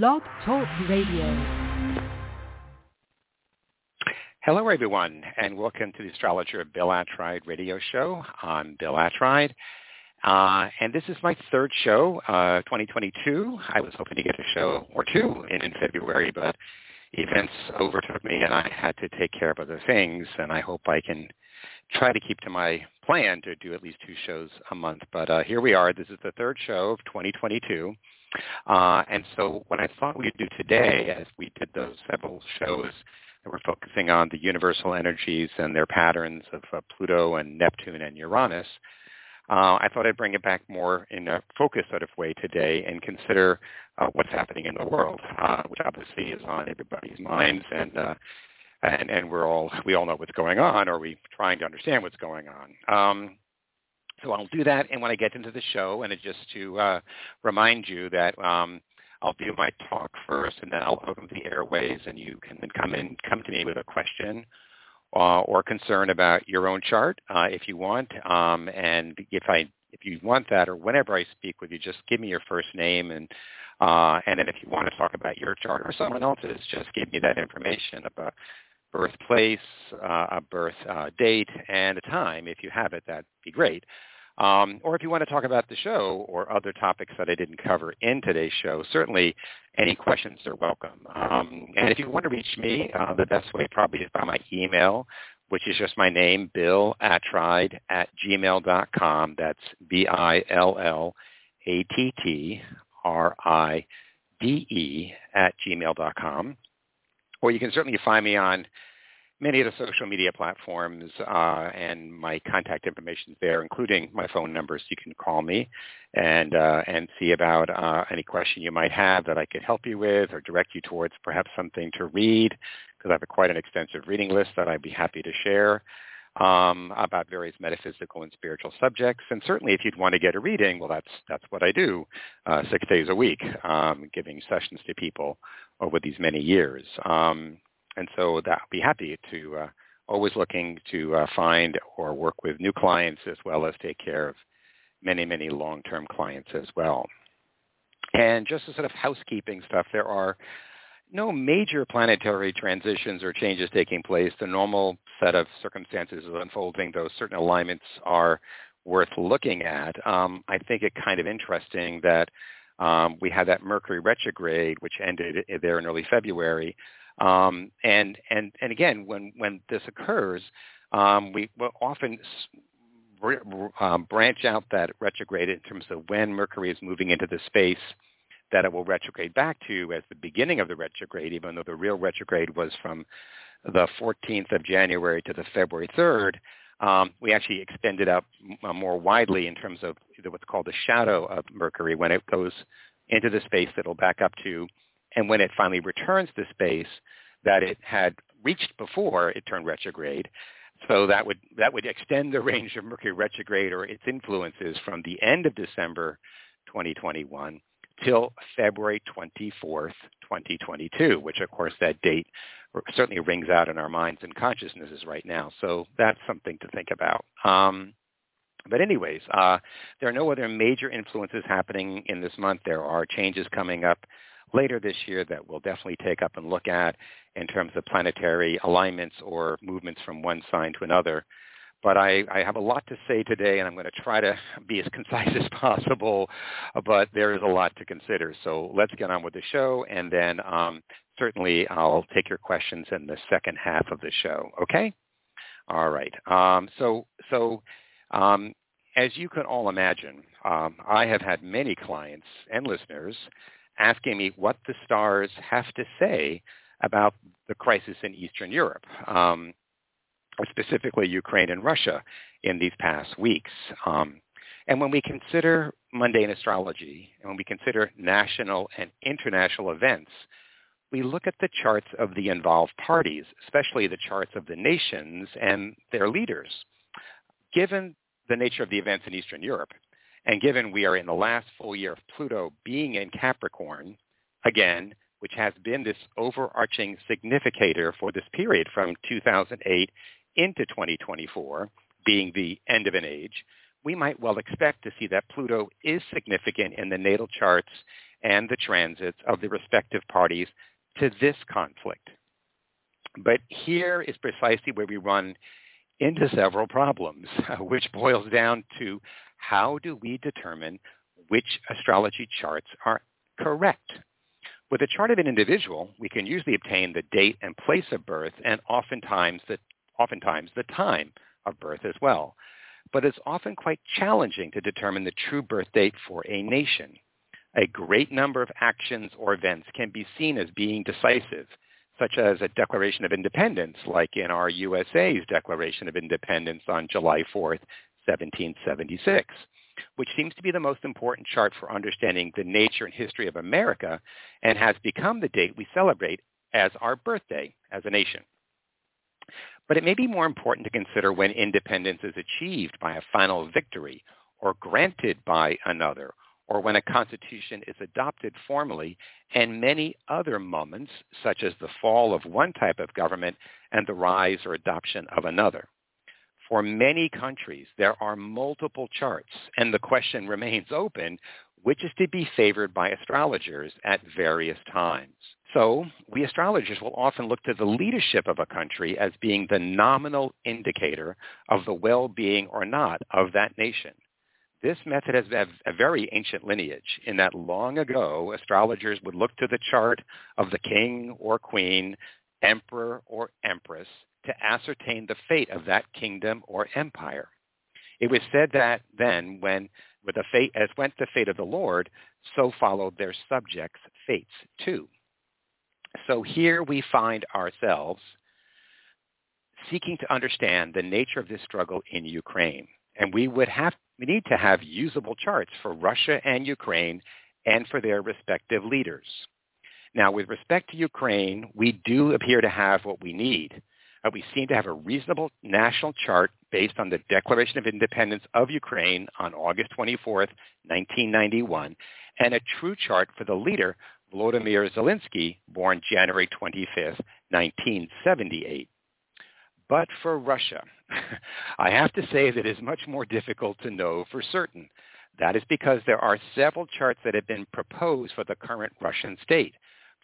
BlogTalk Radio. Hello, everyone, and welcome to the Astrologer Bill Attride radio show. I'm Bill Attride, and this is my third show, 2022. I was hoping to get a show or two in February, but events overtook me, and I had to take care of other things, and I hope I can try to keep to my plan to do at least two shows a month. But here we are. This is the third show of 2022. And so what I thought we'd do today, as we did those several shows that were focusing on the universal energies and their patterns of Pluto and Neptune and Uranus, I thought I'd bring it back more in a focused sort of way today and consider what's happening in the world, which obviously is on everybody's minds, and we all know what's going on, or we're trying to understand what's going on. So I'll do that, and when I get into the show, and it's just to remind you that I'll do my talk first, and then I'll open the airways, and you can then come to me with a question or concern about your own chart, if you want. And if you want that, or whenever I speak with you, just give me your first name, and then if you want to talk about your chart or someone else's, just give me that information about birthplace, a birth date, and a time. If you have it, that'd be great. Or if you want to talk about the show or other topics that I didn't cover in today's show, certainly any questions are welcome. And if you want to reach me, the best way probably is by my email, which is just my name, billattride@gmail.com. That's billattride@gmail.com. Or you can certainly find me on many of the social media platforms, and my contact information is there, including my phone number, so you can call me and see about any question you might have that I could help you with, or direct you towards perhaps something to read, because I have quite an extensive reading list that I'd be happy to share about various metaphysical and spiritual subjects. And certainly if you'd want to get a reading, well, that's what I do 6 days a week, giving sessions to people over these many years. And so I'll be happy to always looking to find or work with new clients, as well as take care of many, many long-term clients as well. And just as sort of housekeeping stuff, there are no major planetary transitions or changes taking place. The normal set of circumstances is unfolding, though certain alignments are worth looking at. I think it's kind of interesting that we had that Mercury retrograde, which ended there in early February. And again, when this occurs, we will often branch out that retrograde in terms of when Mercury is moving into the space that it will retrograde back to as the beginning of the retrograde, even though the real retrograde was from the 14th of January to the February 3rd. We actually extended out more widely in terms of what's called the shadow of Mercury, when it goes into the space that it'll back up to, and when it finally returns to space that it had reached before it turned retrograde. So that would extend the range of Mercury retrograde or its influences from the end of December 2021 till February 24th, 2022, which, of course, that date certainly rings out in our minds and consciousnesses right now. So that's something to think about. But anyways, there are no other major influences happening in this month. There are changes coming up later this year that we'll definitely take up and look at in terms of planetary alignments or movements from one sign to another. But I have a lot to say today, and I'm going to try to be as concise as possible, but there is a lot to consider. So let's get on with the show, and then certainly I'll take your questions in the second half of the show. Okay? All right. So as you can all imagine, I have had many clients and listeners asking me what the stars have to say about the crisis in Eastern Europe, specifically Ukraine and Russia, in these past weeks. And when we consider mundane astrology, and when we consider national and international events, we look at the charts of the involved parties, especially the charts of the nations and their leaders. Given the nature of the events in Eastern Europe, and given we are in the last full year of Pluto being in Capricorn, again, which has been this overarching significator for this period from 2008 into 2024, being the end of an age, we might well expect to see that Pluto is significant in the natal charts and the transits of the respective parties to this conflict. But here is precisely where we run into several problems, which boils down to how do we determine which astrology charts are correct? With a chart of an individual, we can usually obtain the date and place of birth and oftentimes the time of birth as well. But it's often quite challenging to determine the true birth date for a nation. A great number of actions or events can be seen as being decisive, such as a Declaration of Independence, like in our USA's Declaration of Independence on July 4th, 1776, which seems to be the most important chart for understanding the nature and history of America and has become the date we celebrate as our birthday as a nation. But it may be more important to consider when independence is achieved by a final victory or granted by another, or when a constitution is adopted formally, and many other moments, such as the fall of one type of government and the rise or adoption of another. For many countries, there are multiple charts, and the question remains open, which is to be favored by astrologers at various times. So we astrologers will often look to the leadership of a country as being the nominal indicator of the well-being or not of that nation. This method has a very ancient lineage in that long ago, astrologers would look to the chart of the king or queen, emperor or empress, to ascertain the fate of that kingdom or empire. It was said that then, when with the fate as went the fate of the Lord, so followed their subjects' fates too. So here we find ourselves seeking to understand the nature of this struggle in Ukraine, and we need to have usable charts for Russia and Ukraine and for their respective leaders. Now, with respect to Ukraine, we do appear to have what we need. We seem to have a reasonable national chart based on the Declaration of Independence of Ukraine on August 24th, 1991, and a true chart for the leader, Volodymyr Zelensky, born January 25th, 1978. But for Russia, I have to say that it is much more difficult to know for certain. That is because there are several charts that have been proposed for the current Russian state,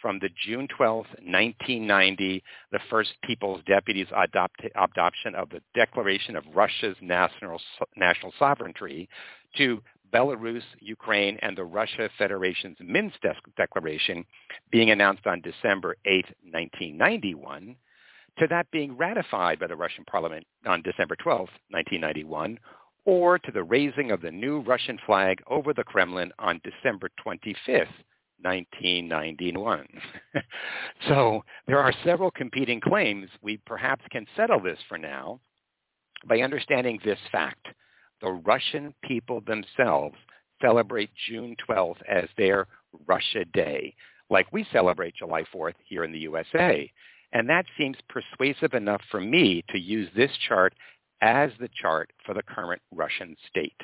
from the June 12, 1990, the First People's Deputies' adoption of the Declaration of Russia's National Sovereignty, to Belarus, Ukraine, and the Russia Federation's Minsk Declaration being announced on December 8, 1991, to that being ratified by the Russian Parliament on December 12, 1991, or to the raising of the new Russian flag over the Kremlin on December 25, 1991. So there are several competing claims. We perhaps can settle this for now by understanding this fact. The Russian people themselves celebrate June 12th as their Russia Day, like we celebrate July 4th here in the USA. And that seems persuasive enough for me to use this chart as the chart for the current Russian state.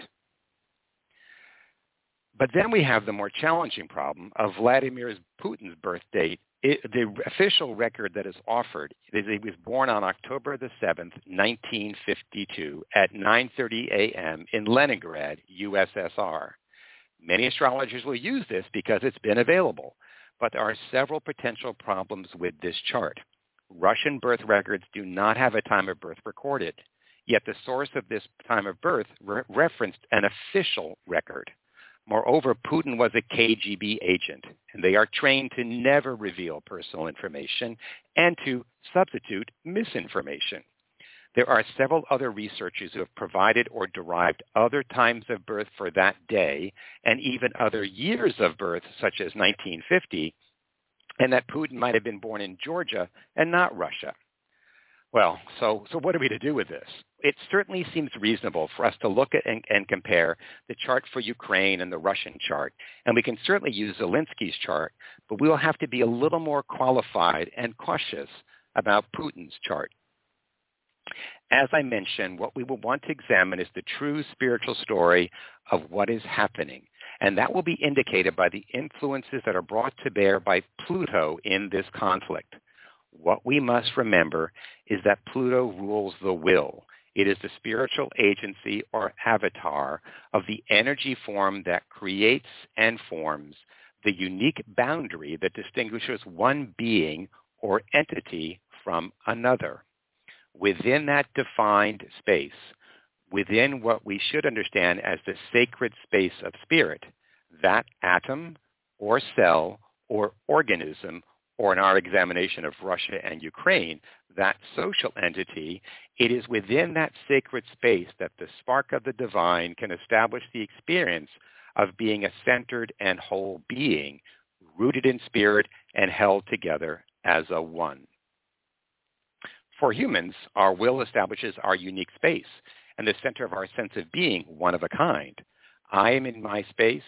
But then we have the more challenging problem of Vladimir Putin's birth date. The official record that is offered is he was born on October the 7th, 1952 at 9:30 a.m. in Leningrad, USSR. Many astrologers will use this because it's been available, but there are several potential problems with this chart. Russian birth records do not have a time of birth recorded, yet the source of this time of birth referenced an official record. Moreover, Putin was a KGB agent, and they are trained to never reveal personal information and to substitute misinformation. There are several other researchers who have provided or derived other times of birth for that day and even other years of birth, such as 1950, and that Putin might have been born in Georgia and not Russia. Well, so what are we to do with this? It certainly seems reasonable for us to look at and compare the chart for Ukraine and the Russian chart, and we can certainly use Zelensky's chart, but we will have to be a little more qualified and cautious about Putin's chart. As I mentioned, what we will want to examine is the true spiritual story of what is happening, and that will be indicated by the influences that are brought to bear by Pluto in this conflict. What we must remember is that Pluto rules the will. It is the spiritual agency or avatar of the energy form that creates and forms, the unique boundary that distinguishes one being or entity from another. Within that defined space, within what we should understand as the sacred space of spirit, that atom or cell or organism, or in our examination of Russia and Ukraine, that social entity, it is within that sacred space that the spark of the divine can establish the experience of being a centered and whole being, rooted in spirit and held together as a one. For humans, our will establishes our unique space and the center of our sense of being one of a kind. I am in my space,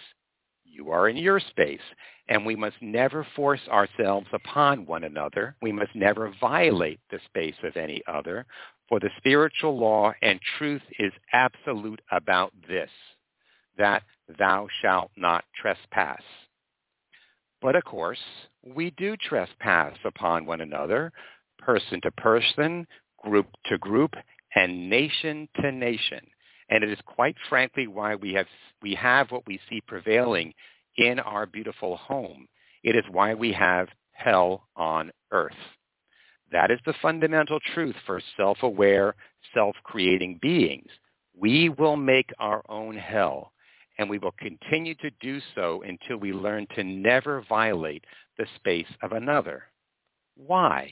you are in your space, and we must never force ourselves upon one another. We must never violate the space of any other, for the spiritual law and truth is absolute about this, that thou shalt not trespass. But of course, we do trespass upon one another, person to person, group to group, and nation to nation. And it is quite frankly why we have what we see prevailing in our beautiful home. It is why we have hell on earth. That is the fundamental truth for self-aware, self-creating beings. We will make our own hell, and we will continue to do so until we learn to never violate the space of another. Why?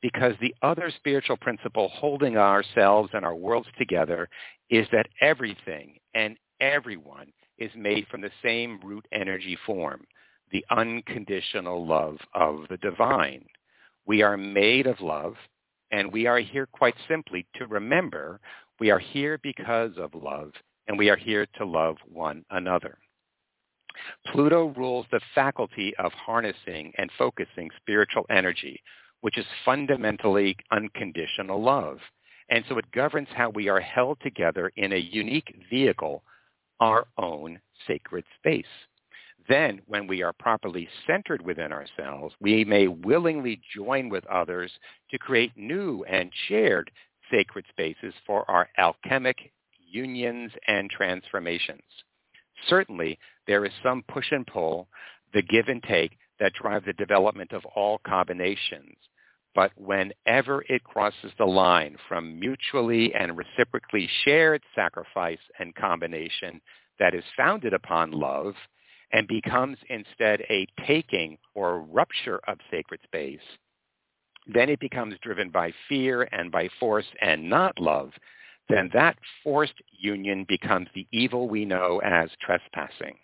Because the other spiritual principle holding ourselves and our worlds together is that everything and everyone is made from the same root energy form, the unconditional love of the divine. We are made of love, and we are here quite simply to remember we are here because of love, and we are here to love one another. Pluto rules the faculty of harnessing and focusing spiritual energy, which is fundamentally unconditional love. And so it governs how we are held together in a unique vehicle, our own sacred space. Then, when we are properly centered within ourselves, we may willingly join with others to create new and shared sacred spaces for our alchemic unions and transformations. Certainly, there is some push and pull, the give and take, that drive the development of all combinations. But whenever it crosses the line from mutually and reciprocally shared sacrifice and combination that is founded upon love and becomes instead a taking or rupture of sacred space, then it becomes driven by fear and by force and not love, then that forced union becomes the evil we know as trespassing.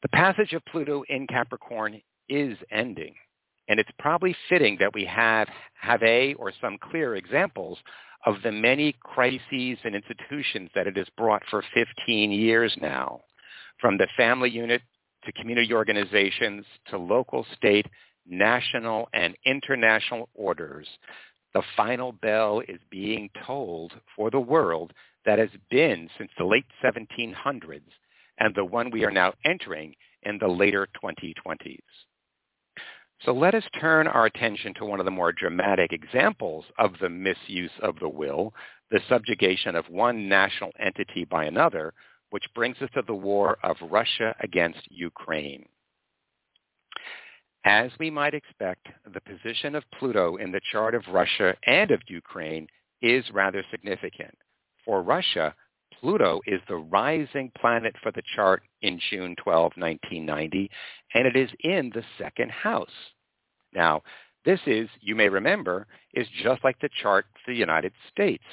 The passage of Pluto in Capricorn is ending, and it's probably fitting that we have some clear examples of the many crises and institutions that it has brought for 15 years now, from the family unit to community organizations to local, state, national, and international orders. The final bell is being tolled for the world that has been since the late 1700s, and the one we are now entering in the later 2020s. So let us turn our attention to one of the more dramatic examples of the misuse of the will, the subjugation of one national entity by another, which brings us to the war of Russia against Ukraine. As we might expect, the position of Pluto in the chart of Russia and of Ukraine is rather significant. For Russia, Pluto is the rising planet for the chart in June 12, 1990, and it is in the second house. Now, this is, you may remember, is just like the chart for the United States.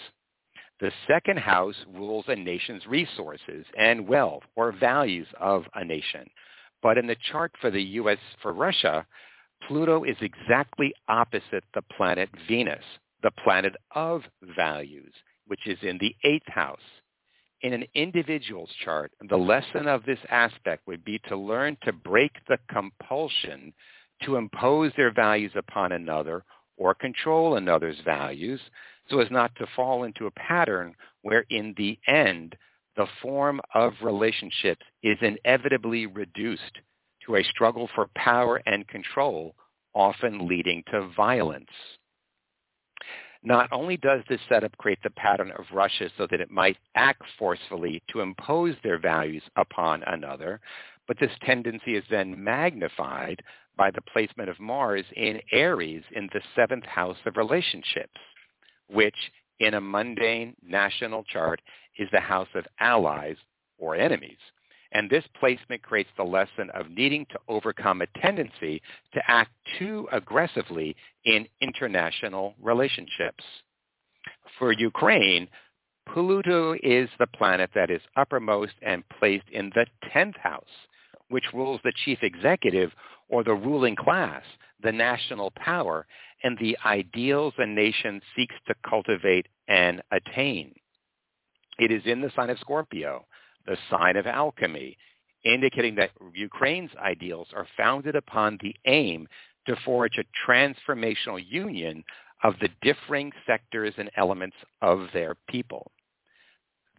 The second house rules a nation's resources and wealth or values of a nation. But in the chart for Russia, Pluto is exactly opposite the planet Venus, the planet of values, which is in the eighth house. In an individual's chart, the lesson of this aspect would be to learn to break the compulsion to impose their values upon another or control another's values so as not to fall into a pattern where in the end, the form of relationships is inevitably reduced to a struggle for power and control, often leading to violence. Not only does this setup create the pattern of Russia so that it might act forcefully to impose their values upon another, But this tendency is then magnified by the placement of Mars in Aries in the seventh house of relationships, which in a mundane national chart is the house of allies or enemies. And this placement creates the lesson of needing to overcome a tendency to act too aggressively in international relationships. For Ukraine, Pluto is the planet that is uppermost and placed in the 10th house, which rules the chief executive or the ruling class, the national power, and the ideals a nation seeks to cultivate and attain. It is in the sign of Scorpio, the sign of alchemy, indicating that Ukraine's ideals are founded upon the aim to forge a transformational union of the differing sectors and elements of their people.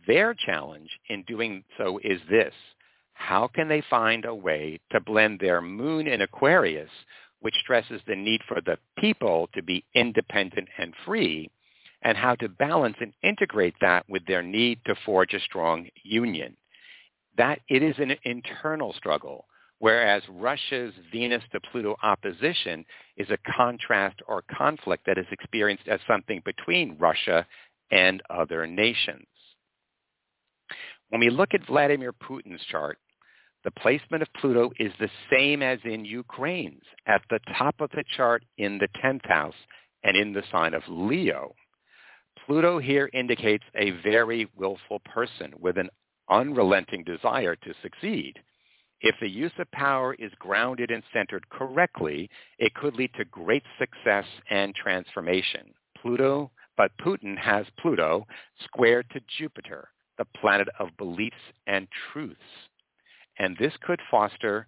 Their challenge in doing so is this: how can they find a way to blend their moon in Aquarius, which stresses the need for the people to be independent and free, and how to balance and integrate that with their need to forge a strong union? That it is an internal struggle, whereas Russia's Venus to Pluto opposition is a contrast or conflict that is experienced as something between Russia and other nations. When we look at Vladimir Putin's chart, the placement of Pluto is the same as in Ukraine's, at the top of the chart in the 10th house and in the sign of Leo. Pluto here indicates a very willful person with an unrelenting desire to succeed. If the use of power is grounded and centered correctly, it could lead to great success and transformation. Putin has Pluto squared to Jupiter, the planet of beliefs and truths. And this could foster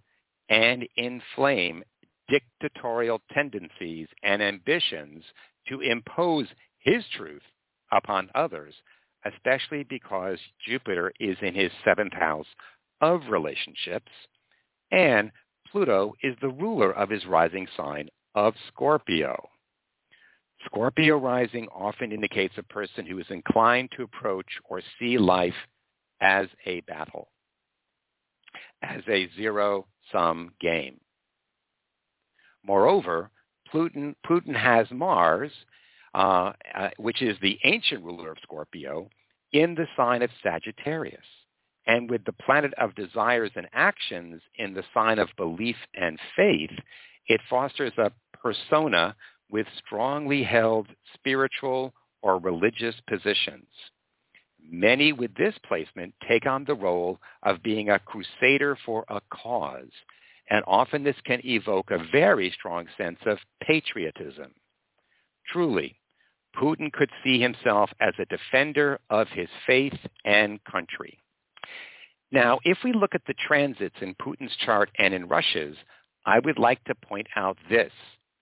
and inflame dictatorial tendencies and ambitions to impose his truth upon others, especially because Jupiter is in his seventh house of relationships, and Pluto is the ruler of his rising sign of Scorpio. Scorpio rising often indicates a person who is inclined to approach or see life as a battle, as a zero-sum game. Moreover, Putin has Mars, which is the ancient ruler of Scorpio, in the sign of Sagittarius, and with the planet of desires and actions in the sign of belief and faith, it fosters a persona with strongly held spiritual or religious positions. Many with this placement take on the role of being a crusader for a cause, and often this can evoke a very strong sense of patriotism. Truly, Putin could see himself as a defender of his faith and country. Now, if we look at the transits in Putin's chart and in Russia's, I would like to point out this,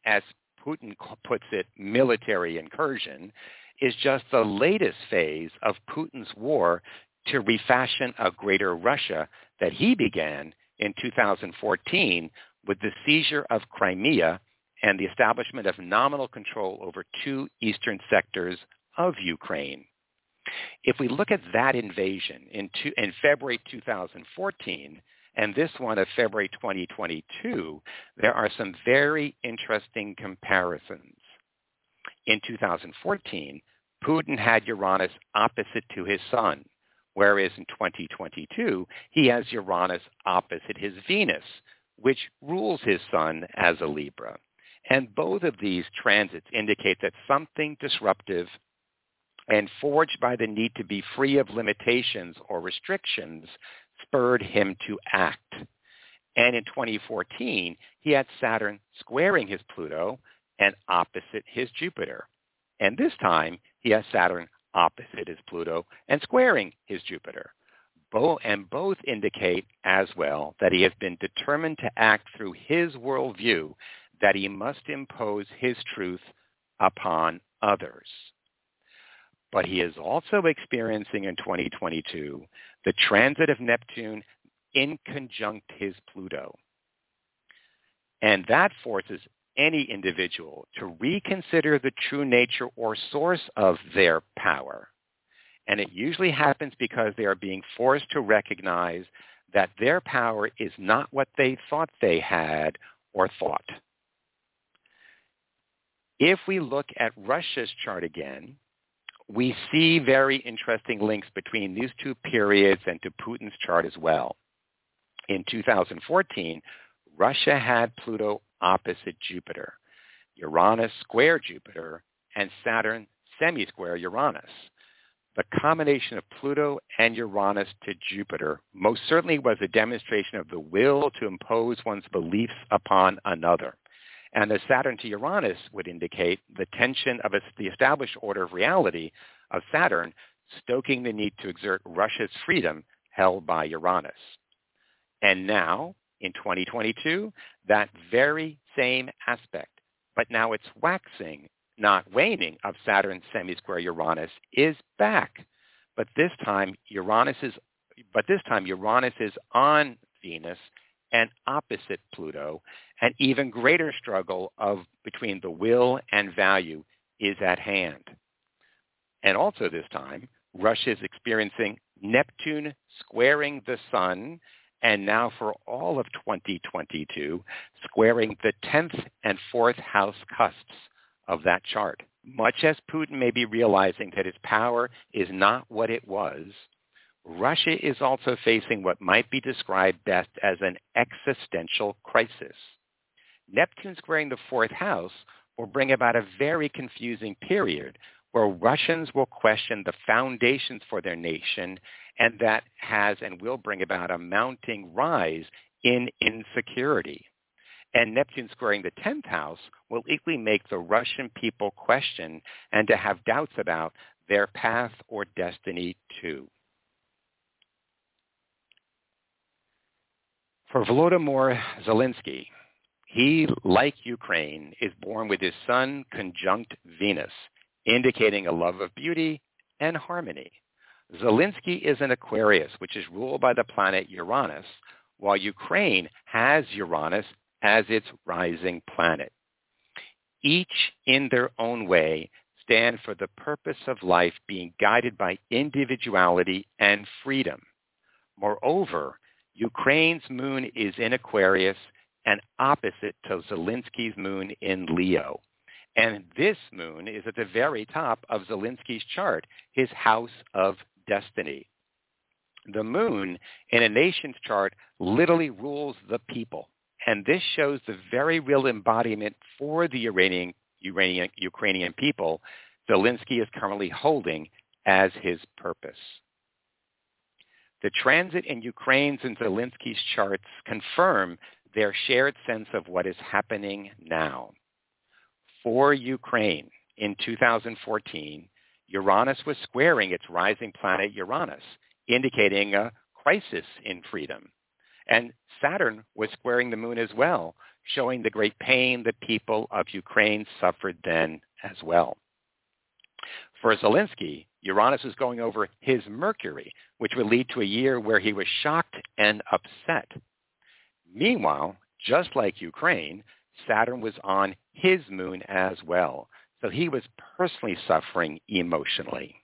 as Putin puts it, military incursion is just the latest phase of Putin's war to refashion a greater Russia that he began in 2014 with the seizure of Crimea and the establishment of nominal control over two eastern sectors of Ukraine. If we look at that invasion in February 2014 and this one of February 2022, there are some very interesting comparisons. In 2014, Putin had Uranus opposite to his sun, whereas in 2022, he has Uranus opposite his Venus, which rules his sun as a Libra. And both of these transits indicate that something disruptive and forged by the need to be free of limitations or restrictions spurred him to act. And in 2014, he had Saturn squaring his Pluto and opposite his Jupiter. And this time, he has Saturn opposite his Pluto and squaring his Jupiter. Both indicate as well that he has been determined to act through his worldview, that he must impose his truth upon others. But he is also experiencing in 2022 the transit of Neptune in conjunct his Pluto. And that forces any individual to reconsider the true nature or source of their power. And it usually happens because they are being forced to recognize that their power is not what they thought they had or thought. If we look at Russia's chart again, we see very interesting links between these two periods and to Putin's chart as well. In 2014, Russia had Pluto opposite Jupiter, Uranus square Jupiter, and Saturn semi-square Uranus. The combination of Pluto and Uranus to Jupiter most certainly was a demonstration of the will to impose one's beliefs upon another. And the Saturn to Uranus would indicate the tension of the established order of reality of Saturn, stoking the need to exert Russia's freedom held by Uranus. And now, in 2022, that very same aspect, but now it's waxing, not waning, of Saturn's semi-square Uranus is back. But this time Uranus is on Venus and opposite Pluto. An even greater struggle between the will and value is at hand. And also this time, Russia is experiencing Neptune squaring the sun, and now for all of 2022, squaring the 10th and 4th house cusps of that chart. Much as Putin may be realizing that his power is not what it was, Russia is also facing what might be described best as an existential crisis. Neptune squaring the 4th house will bring about a very confusing period where Russians will question the foundations for their nation, and that has and will bring about a mounting rise in insecurity. And Neptune squaring the 10th house will equally make the Russian people question and to have doubts about their path or destiny too. For Volodymyr Zelensky, he, like Ukraine, is born with his sun conjunct Venus, indicating a love of beauty and harmony. Zelensky is an Aquarius, which is ruled by the planet Uranus, while Ukraine has Uranus as its rising planet. Each, in their own way, stand for the purpose of life being guided by individuality and freedom. Moreover, Ukraine's moon is in Aquarius and opposite to Zelensky's moon in Leo. And this moon is at the very top of Zelensky's chart, his house of destiny. The moon in a nation's chart literally rules the people. And this shows the very real embodiment for the Ukrainian people Zelensky is currently holding as his purpose. The transit in Ukraine's and Zelensky's charts confirm their shared sense of what is happening now. For Ukraine, in 2014, Uranus was squaring its rising planet Uranus, indicating a crisis in freedom. And Saturn was squaring the moon as well, showing the great pain the people of Ukraine suffered then as well. For Zelensky, Uranus was going over his Mercury, which would lead to a year where he was shocked and upset. Meanwhile, just like Ukraine, Saturn was on his moon as well, so he was personally suffering emotionally.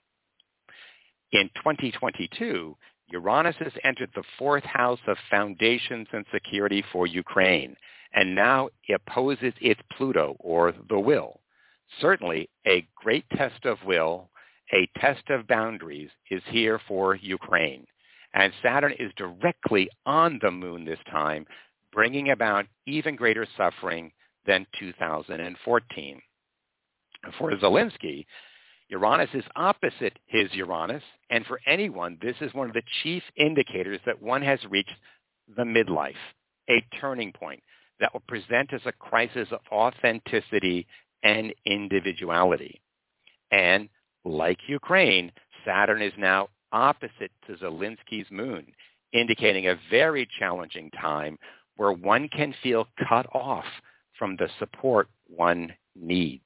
In 2022, Uranus has entered the 4th house of foundations and security for Ukraine, and now opposes its Pluto, or the will. Certainly, a great test of will, a test of boundaries, is here for Ukraine. And Saturn is directly on the moon this time, bringing about even greater suffering than 2014. For Zelensky, Uranus is opposite his Uranus, and for anyone, this is one of the chief indicators that one has reached the midlife, a turning point that will present as a crisis of authenticity and individuality. And like Ukraine, Saturn is now opposite to Zelensky's moon, indicating a very challenging time where one can feel cut off from the support one needs.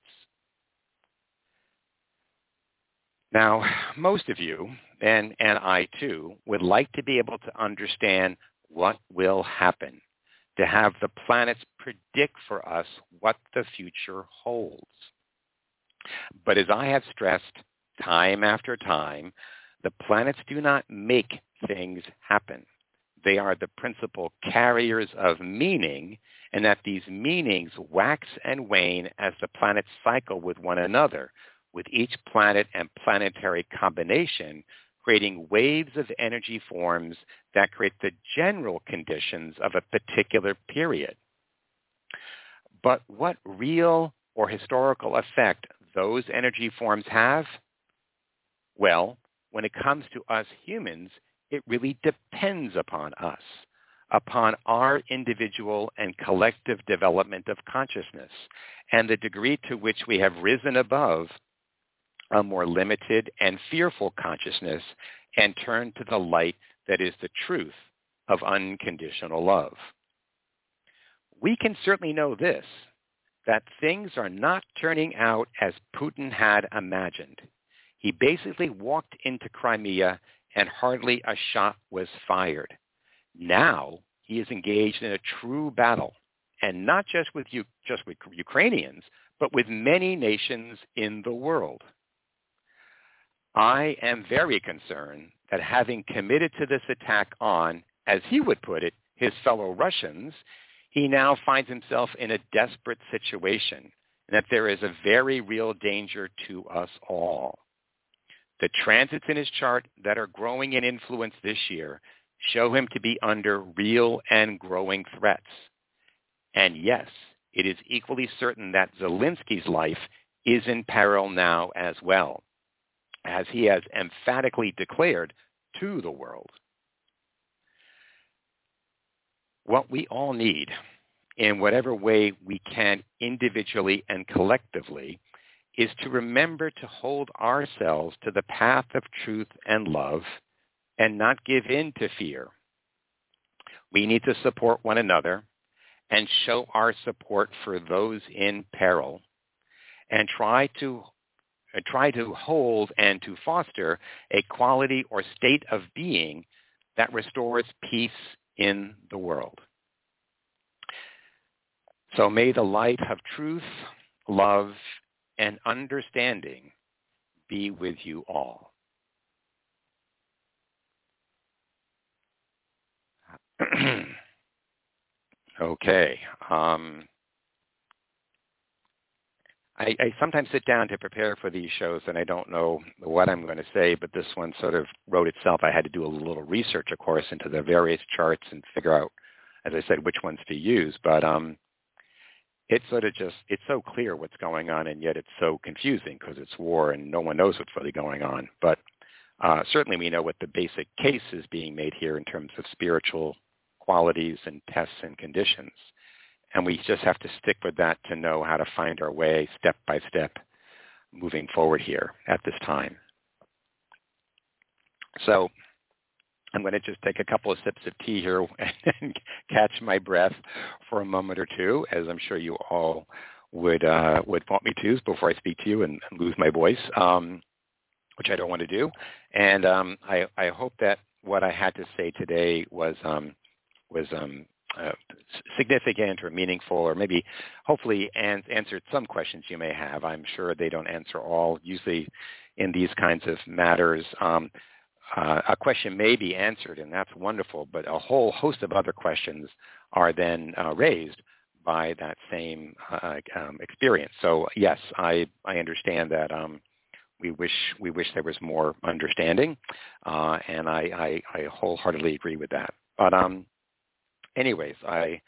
Now, most of you, and I too, would like to be able to understand what will happen, to have the planets predict for us what the future holds. But as I have stressed time after time, the planets do not make things happen. they are the principal carriers of meaning, and that these meanings wax and wane as the planets cycle with one another, with each planet and planetary combination creating waves of energy forms that create the general conditions of a particular period. But what real or historical effect those energy forms have? Well, when it comes to us humans, it really depends upon us, upon our individual and collective development of consciousness, and the degree to which we have risen above a more limited and fearful consciousness and turned to the light that is the truth of unconditional love. We can certainly know this, that things are not turning out as Putin had imagined. He basically walked into Crimea and hardly a shot was fired. Now he is engaged in a true battle, and not just with Ukrainians, but with many nations in the world. I am very concerned that having committed to this attack on, as he would put it, his fellow Russians, he now finds himself in a desperate situation, and that there is a very real danger to us all. The transits in his chart that are growing in influence this year show him to be under real and growing threats. And yes, it is equally certain that Zelensky's life is in peril now as well, as he has emphatically declared to the world. What we all need, in whatever way we can individually and collectively, is to remember to hold ourselves to the path of truth and love and not give in to fear. We need to support one another and show our support for those in peril, and try to hold and to foster a quality or state of being that restores peace in the world. So may the light of truth, love, and understanding be with you all. Okay. I sometimes sit down to prepare for these shows, and I don't know what I'm going to say, but this one sort of wrote itself. I had to do a little research, of course, into the various charts and figure out, as I said, which ones to use. But it's sort of just, it's so clear what's going on, and yet it's so confusing because it's war and no one knows what's really going on. But certainly we know what the basic case is being made here in terms of spiritual qualities and tests and conditions. And we just have to stick with that to know how to find our way step by step moving forward here at this time. So I'm going to just take a couple of sips of tea here and catch my breath for a moment or two, as I'm sure you all would want me to before I speak to you and lose my voice, which I don't want to do. And I hope that what I had to say today was significant or meaningful, or maybe hopefully answered some questions you may have. I'm sure they don't answer all. Usually in these kinds of matters, a question may be answered, and that's wonderful, but a whole host of other questions are then raised by that same experience. So yes, I understand that we wish there was more understanding, and I wholeheartedly agree with that. But anyways, I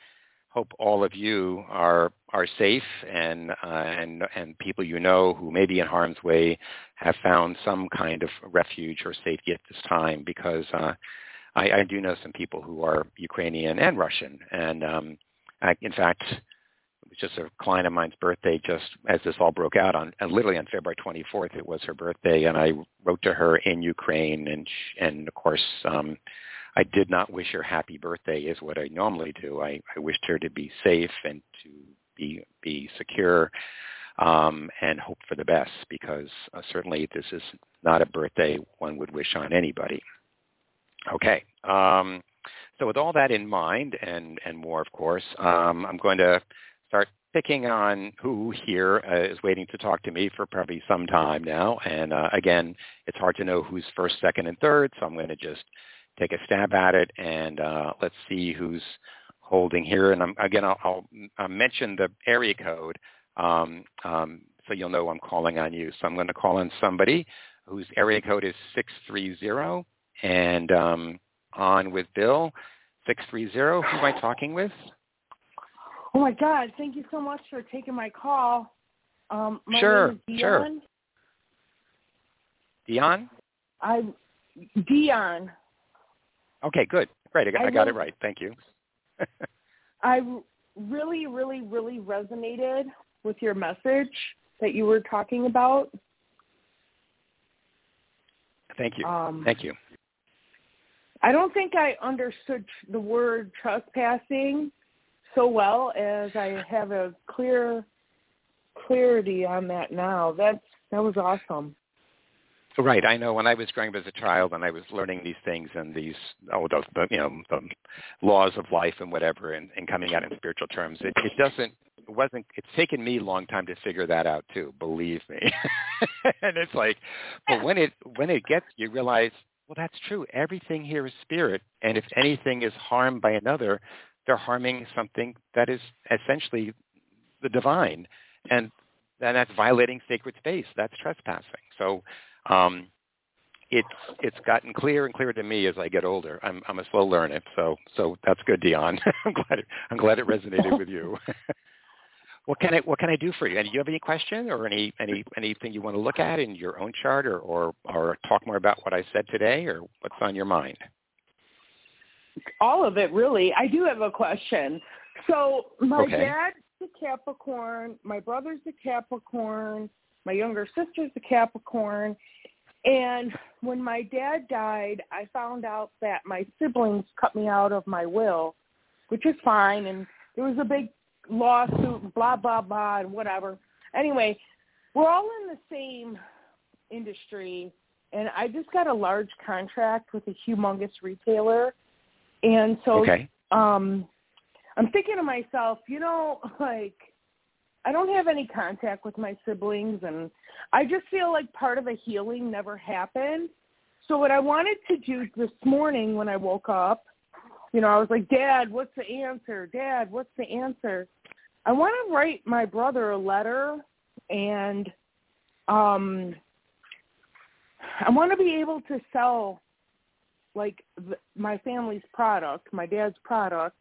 hope all of you are safe, and people you know who may be in harm's way have found some kind of refuge or safety at this time, because I do know some people who are Ukrainian and Russian. And in fact, it was just a client of mine's birthday just as this all broke out, literally on February 24th, it was her birthday, and I wrote to her in Ukraine, and of course, I did not wish her happy birthday is what I normally do. I wished her to be safe and to be secure, and hope for the best, because certainly this is not a birthday one would wish on anybody. Okay. So with all that in mind, and more, of course, I'm going to start picking on who here is waiting to talk to me for probably some time now. And again, it's hard to know who's first, second, and third, so I'm going to just take a stab at it, and let's see who's holding here. And I'll mention the area code, so you'll know I'm calling on you. So I'm going to call on somebody whose area code is 630, and on with Bill. 630, who am I talking with? Oh, my God. Thank you so much for taking my call. My name is Dion. Dion? Dion. Okay, good. Great. I got it right. Thank you. I really, really, really resonated with your message that you were talking about. Thank you. I don't think I understood the word trespassing so well as I have a clarity on that now. That was awesome. Right. I know when I was growing up as a child and I was learning these things and these, the laws of life and whatever, and coming out in spiritual terms, it's taken me a long time to figure that out too, believe me. And it's like, but when it gets, you realize, well, that's true. Everything here is spirit. And if anything is harmed by another, they're harming something that is essentially the divine. And that's violating sacred space. That's trespassing. So, it's gotten clearer and clearer to me as I get older. I'm a slow learner, so that's good, Dion. I'm glad it resonated with you. What can I do for you? And do you have any question or anything you want to look at in your own chart, or talk more about what I said today, or what's on your mind? All of it, really. I do have a question. So my dad's a Capricorn, my brother's a Capricorn. My younger sister's a Capricorn, and when my dad died, I found out that my siblings cut me out of my will, which is fine, and there was a big lawsuit, blah, blah, blah, and whatever. Anyway, we're all in the same industry, and I just got a large contract with a humongous retailer, and so I'm thinking to myself, I don't have any contact with my siblings, and I just feel like part of a healing never happened. So what I wanted to do this morning when I woke up, I was like, Dad, what's the answer? Dad, what's the answer? I want to write my brother a letter, and I want to be able to sell, my family's product, my dad's product.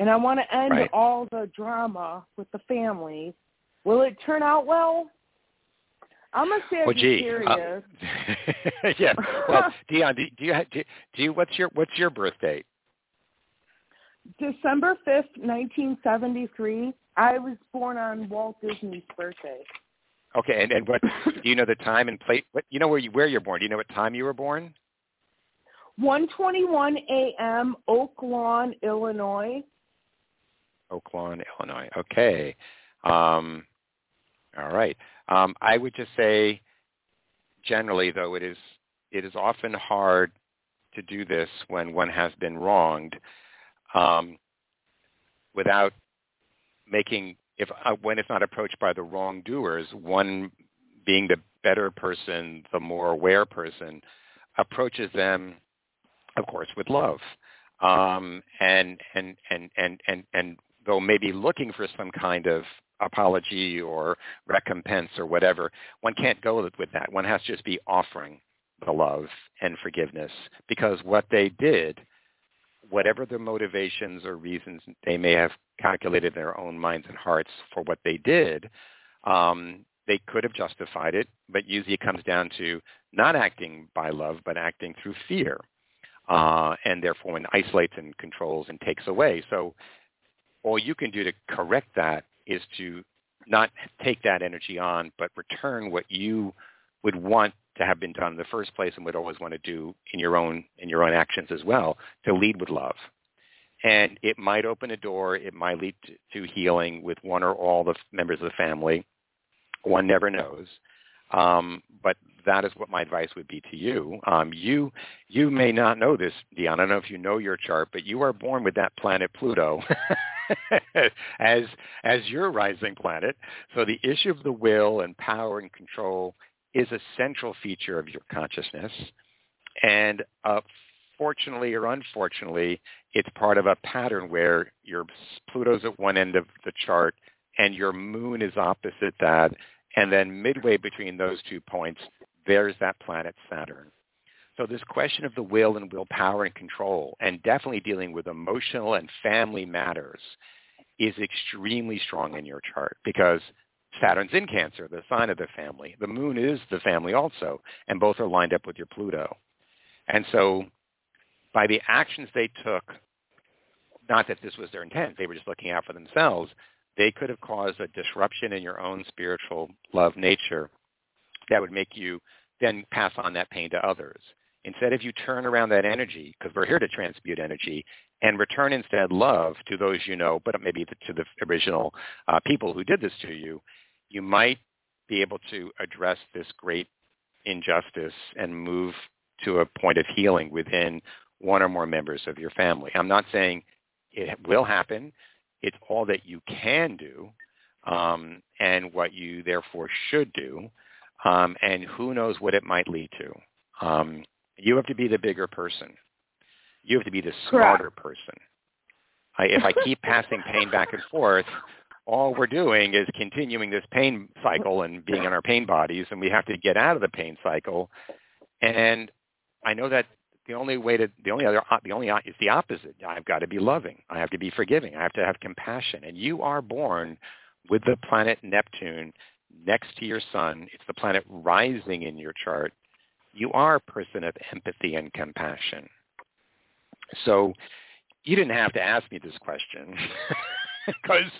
And I want to end all the drama with the family. Will it turn out well? I'm a Sagittarius. Yeah. Well, Dion, do you? What's your birth date? December 5th, 1973. I was born on Walt Disney's birthday. Okay, and what? Do you know the time and place? What, where you're born? Do you know what time you were born? 1:21 a.m. Oak Lawn, Illinois. Okay. All right. I would just say, generally, though, it is often hard to do this when one has been wronged, without making when it's not approached by the wrongdoers, one being the better person, the more aware person, approaches them, of course, with love, and though maybe looking for some kind of apology or recompense or whatever, one can't go with that. One has to just be offering the love and forgiveness, because what they did, whatever their motivations or reasons they may have calculated in their own minds and hearts for what they did, they could have justified it, but usually it comes down to not acting by love, but acting through fear, and therefore one isolates and controls and takes away. So all you can do to correct that is to not take that energy on, but return what you would want to have been done in the first place and would always want to do in your own actions as well, to lead with love. And it might open a door. It might lead to healing with one or all the members of the family. One never knows. But that is what my advice would be to you. You may not know this, Dion. I don't know if you know your chart, but you are born with that planet Pluto as your rising planet. So the issue of the will and power and control is a central feature of your consciousness, and a fortunately or unfortunately, it's part of a pattern where your Pluto's at one end of the chart and your moon is opposite that. And then midway between those 2 points, there's that planet Saturn. So this question of the will and willpower and control, and definitely dealing with emotional and family matters, is extremely strong in your chart because Saturn's in Cancer, the sign of the family. The moon is the family also, and both are lined up with your Pluto. And so by the actions they took, not that this was their intent, they were just looking out for themselves, they could have caused a disruption in your own spiritual love nature that would make you then pass on that pain to others. Instead, if you turn around that energy, because we're here to transmute energy, and return instead love to those you know, but maybe to the original people who did this to you, you might be able to address this great injustice and move to a point of healing within one or more members of your family. I'm not saying it will happen. It's all that you can do and what you therefore should do, and who knows what it might lead to. You have to be the bigger person. You have to be the smarter person. If I keep passing pain back and forth, all we're doing is continuing this pain cycle and being in our pain bodies, and we have to get out of the pain cycle. And I know that the only way is the opposite. I've got to be loving. I have to be forgiving. I have to have compassion. And you are born with the planet Neptune next to your sun. It's the planet rising in your chart. You are a person of empathy and compassion. So you didn't have to ask me this question because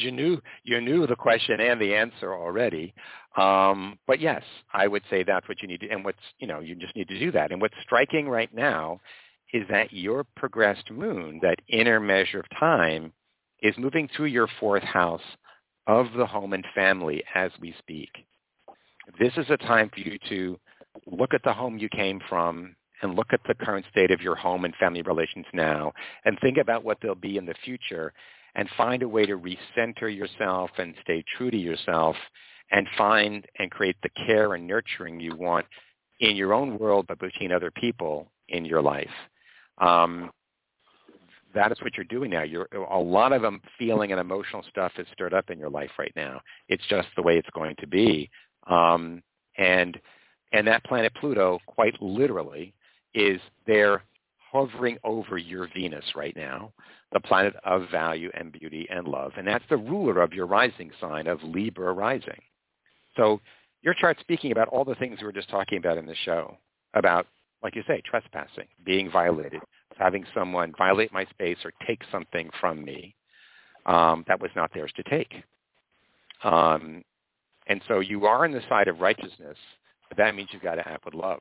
you knew the question and the answer already. But yes, I would say that's what you need to, and you just need to do that. And what's striking right now is that your progressed moon, that inner measure of time, is moving through your fourth house of the home and family as we speak. This is a time for you to look at the home you came from, and look at the current state of your home and family relations now, and think about what they'll be in the future, and find a way to recenter yourself and stay true to yourself, and find and create the care and nurturing you want in your own world, but between other people in your life. That is what you're doing now. A lot of feeling and emotional stuff is stirred up in your life right now. It's just the way it's going to be. And that planet Pluto, quite literally, is there hovering over your Venus right now, the planet of value and beauty and love. And that's the ruler of your rising sign of Libra rising. So your chart's speaking about all the things we were just talking about in the show, about, like you say, trespassing, being violated, having someone violate my space or take something from me that was not theirs to take. And so you are on the side of righteousness. But that means you've got to act with love.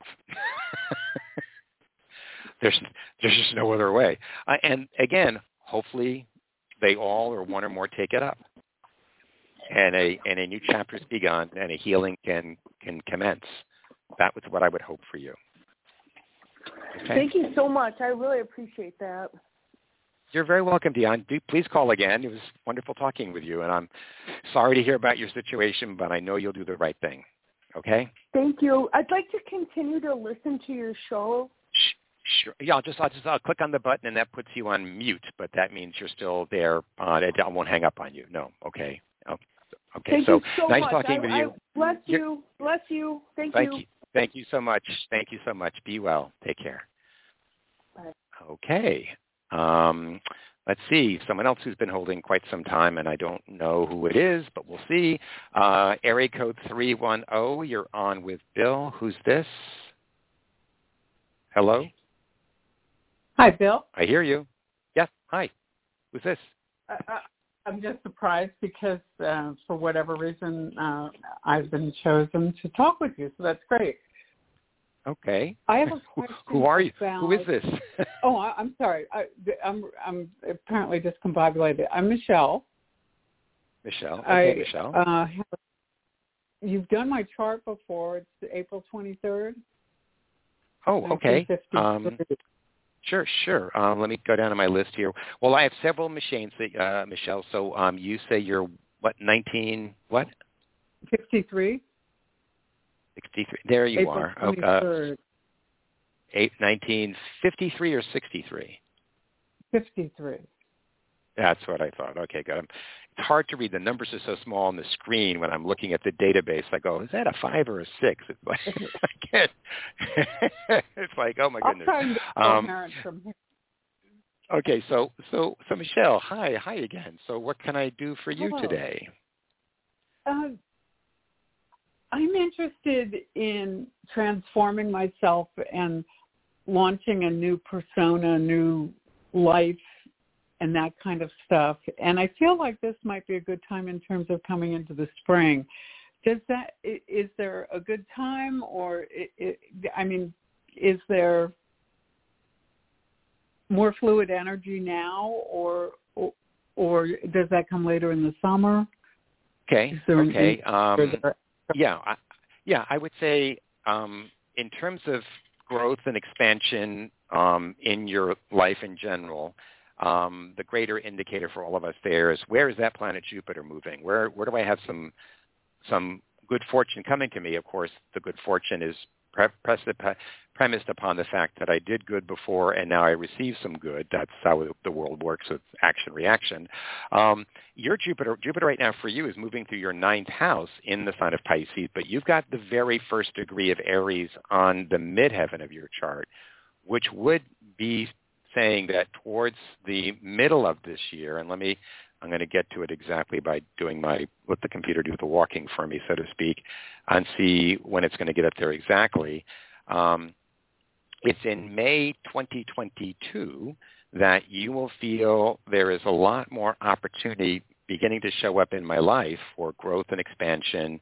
There's just no other way. And again, hopefully they all or one or more take it up. And a new chapter's begun and a healing can commence. That was what I would hope for you. Okay? Thank you so much. I really appreciate that. You're very welcome, Dion. Please call again. It was wonderful talking with you. And I'm sorry to hear about your situation, but I know you'll do the right thing. Okay. Thank you. I'd like to continue to listen to your show. Sure. Yeah, I'll click on the button and that puts you on mute, but that means you're still there. I won't hang up on you. No. Okay. Okay. Thank you so much. Nice talking to you. Bless you. Thank you. Thank you so much. Thank you so much. Be well. Take care. Bye. Okay. Let's see, someone else who's been holding quite some time, and I don't know who it is, but we'll see. Area code 310, you're on with Bill. Who's this? Hello? Hi, Bill. I hear you. Yes, hi. Who's this? I'm just surprised because for whatever reason, I've been chosen to talk with you, so that's great. Okay. I have a question. Who are you? Who is this? I'm sorry. I'm apparently discombobulated. I'm Michelle. Michelle. Okay, Michelle. You've done my chart before. It's April 23rd. Oh, okay. Sure. Let me go down to my list here. Well, I have several machines, Michelle. So you say you're what? 53. There you are. 1953 or 63? 53. That's what I thought. Okay, good. It's hard to read. The numbers are so small on the screen when I'm looking at the database. I go, is that a 5 or a 6? It's like, I can't. It's like, oh, my goodness. I'm trying to from here. Okay, so Michelle, hi again. So what can I do for you today? I'm interested in transforming myself and launching a new persona, new life, and that kind of stuff. And I feel like this might be a good time in terms of coming into the spring. Is there a good time, or is there more fluid energy now, or does that come later in the summer? Okay. I would say in terms of growth and expansion in your life in general, the greater indicator for all of us there is, where is that planet Jupiter moving? Where do I have some good fortune coming to me? Of course, the good fortune is premised upon the fact that I did good before and now I receive some good. That's how the world works, with action-reaction. Your Jupiter right now for you is moving through your 9th house in the sign of Pisces, but you've got the very first degree of Aries on the midheaven of your chart, which would be saying that towards the middle of this year, and I'm going to get to it exactly by doing let the computer do the walking for me, so to speak, and see when it's going to get up there exactly. It's in May 2022 that you will feel there is a lot more opportunity beginning to show up in my life for growth and expansion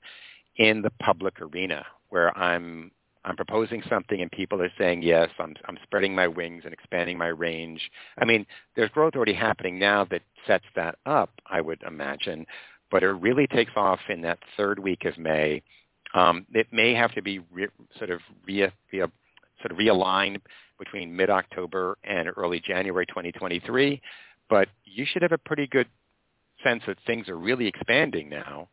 in the public arena, where I'm proposing something and people are saying yes. I'm spreading my wings and expanding my range. I mean, there's growth already happening now that sets that up, I would imagine, but it really takes off in that third week of May. It may have to be sort of realigned between mid-October and early January 2023, but you should have a pretty good sense that things are really expanding now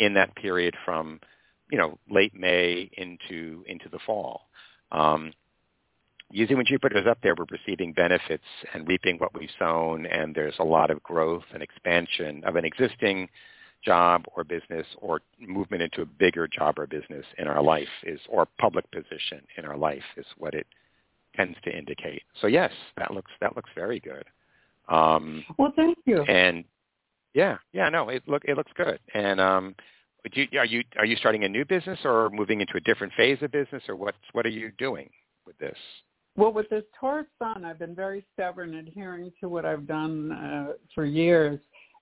in that period from late May into the fall. Usually when Jupiter is up there, we're receiving benefits and reaping what we've sown, and there's a lot of growth and expansion of an existing job or business, or movement into a bigger job or business in our life, or public position in our life is what it tends to indicate. So yes, that looks very good. Well, thank you. And it looks good. And are you starting a new business, or moving into a different phase of business, or what are you doing with this? Well, with this Taurus sun, I've been very stubborn adhering to what I've done for years,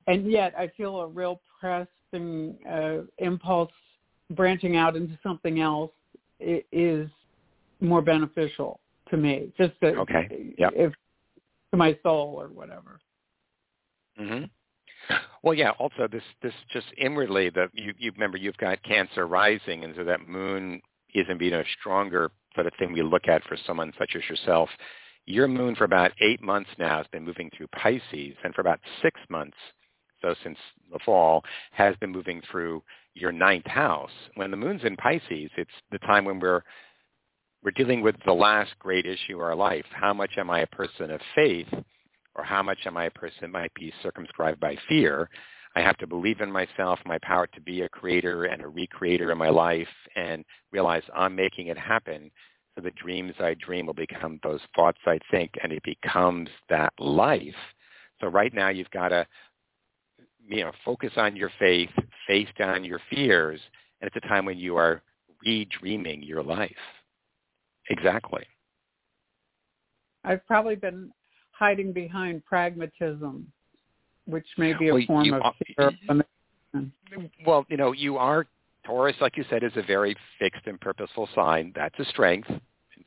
and yet I feel a real pressing impulse branching out into something else is more beneficial to me, to my soul or whatever. Mm-hmm. Well, yeah. Also, this just inwardly, you remember you've got Cancer rising, and so that moon is going to be a stronger sort of thing we look at for someone such as yourself. Your moon for about 8 months now has been moving through Pisces, and for about 6 months, so since the fall, has been moving through your 9th house. When the moon's in Pisces, it's the time when we're dealing with the last great issue of our life. How much am I a person of faith? Or how much am I a person that might be circumscribed by fear? I have to believe in myself, my power to be a creator and a recreator in my life, and realize I'm making it happen. So the dreams I dream will become those thoughts I think, and it becomes that life. So right now you've got to, focus on your faith, face down your fears, and it's a time when you are re-dreaming your life. Exactly. I've probably been hiding behind pragmatism, which may be a form of fear. Well, you are, Taurus, like you said, is a very fixed and purposeful sign. That's a strength,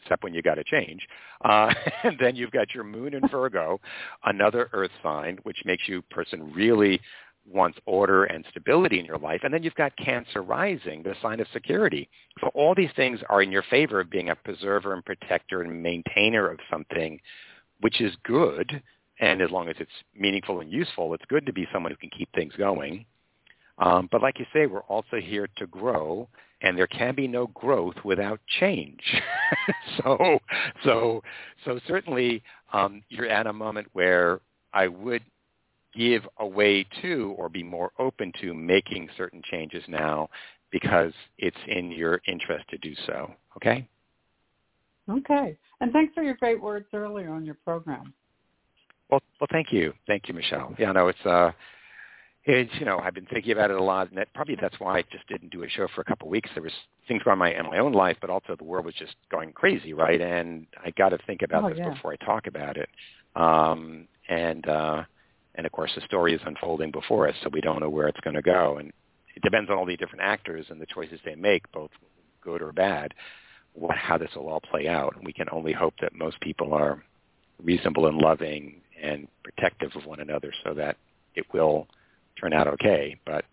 except when you got to change. And then you've got your moon in Virgo, another earth sign, which makes you a person really wants order and stability in your life. And then you've got Cancer rising, the sign of security. So all these things are in your favor of being a preserver and protector and maintainer of something, which is good, and as long as it's meaningful and useful, it's good to be someone who can keep things going. But like you say, we're also here to grow and there can be no growth without change. So certainly you're at a moment where I would give away to or be more open to making certain changes now because it's in your interest to do so. Okay? Okay. And thanks for your great words earlier on your program. Well, thank you. Thank you, Michelle. Yeah, no, it's I've been thinking about it a lot, and probably that's why I just didn't do a show for a couple of weeks. There was things going on in my own life, but also the world was just going crazy, right? And I got to think about this before I talk about it. And of course, the story is unfolding before us, so we don't know where it's going to go. And it depends on all the different actors and the choices they make, both good or bad, how this will all play out. And we can only hope that most people are reasonable and loving and protective of one another so that it will turn out okay. But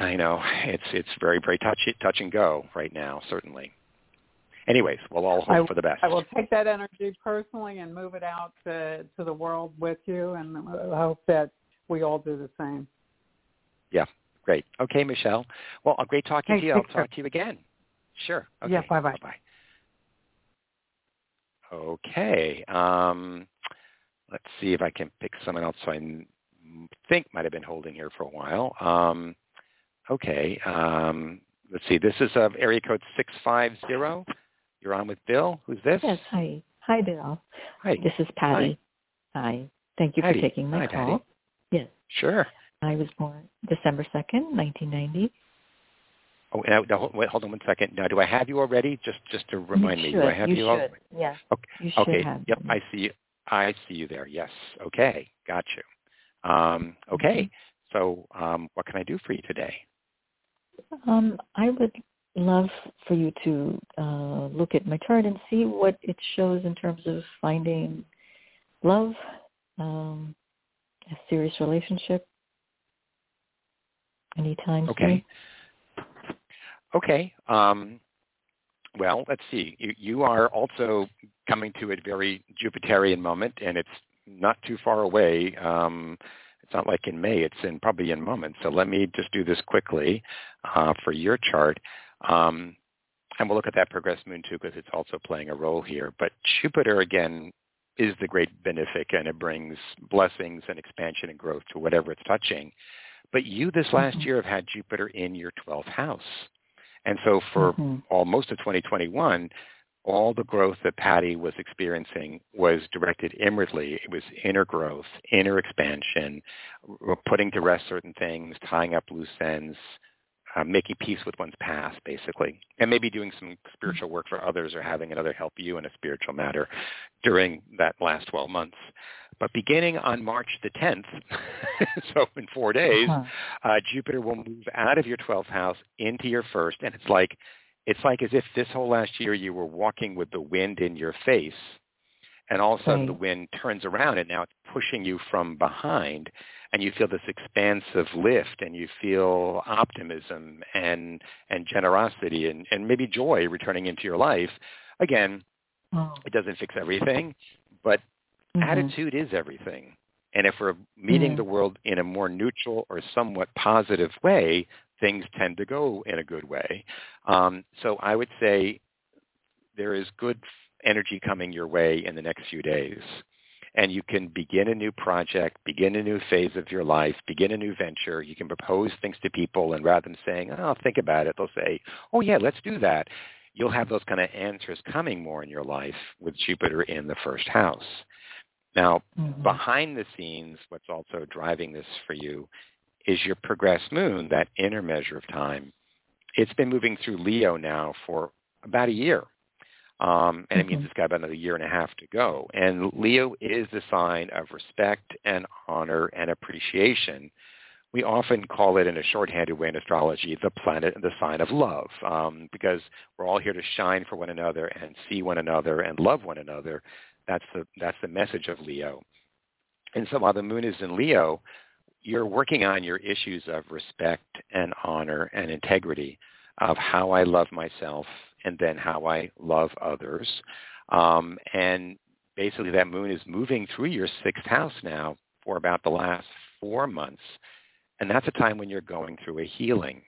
I know it's very, very touch and go right now, certainly. Anyways, we'll all hope for the best. I will take that energy personally and move it out to the world with you, and I hope that we all do the same. Yeah, great. Okay, Michelle. Well, great talking to you. I'll talk to you again. Sure. Okay. Yeah, bye-bye. Bye-bye. Okay. Let's see if I can pick someone else who I think might have been holding here for a while. Okay. Let's see. This is area code 650. You're on with Bill. Who's this? Yes, hi. Hi, Bill. Hi. This is Patty. Hi. Thank you for taking my call. Patty. Yes. Sure. I was born December 2nd, 1990. Oh, now, hold on one second. Now, do I have you already? Just to remind me, do I have you already? Yes. Okay. You should have. Yep, I see you. I see you there. Yes. Okay. Got you. Okay. So what can I do for you today? I would love for you to look at my chart and see what it shows in terms of finding love, a serious relationship, anytime soon. Okay. Okay. Well, let's see. You are also coming to a very Jupiterian moment, and it's not too far away. It's not like in May. It's probably in moments. So let me just do this quickly for your chart. And we'll look at that progressed moon, too, because it's also playing a role here. But Jupiter, again, is the great benefic, and it brings blessings and expansion and growth to whatever it's touching. But you this last year have had Jupiter in your 12th house. And so for most of 2021, all the growth that Patty was experiencing was directed inwardly. It was inner growth, inner expansion, putting to rest certain things, tying up loose ends, making peace with one's past, basically, and maybe doing some spiritual work for others or having another help you in a spiritual matter during that last 12 months. But beginning on March the 10th, so in 4 days, Jupiter will move out of your 12th house into your first, and it's like as if this whole last year you were walking with the wind in your face, and all of a sudden the wind turns around, and now it's pushing you from behind, and you feel this expansive lift, and you feel optimism and generosity and maybe joy returning into your life. Again, it doesn't fix everything, but attitude is everything. And if we're meeting the world in a more neutral or somewhat positive way, things tend to go in a good way. So I would say there is good energy coming your way in the next few days. And you can begin a new project, begin a new phase of your life, begin a new venture. You can propose things to people, and rather than saying, oh, think about it, they'll say, oh, yeah, let's do that. You'll have those kind of answers coming more in your life with Jupiter in the first house. Now, behind the scenes, what's also driving this for you is your progressed moon, that inner measure of time. It's been moving through Leo now for about a year. And it means it's got about another year and a half to go. And Leo is the sign of respect and honor and appreciation. We often call it, in a shorthanded way in astrology, the sign of love, because we're all here to shine for one another and see one another and love one another. That's the message of Leo. And so while the moon is in Leo, you're working on your issues of respect and honor and integrity, of how I love myself and then how I love others. And basically that moon is moving through your sixth house now for about the last 4 months. And that's a time when you're going through a healing.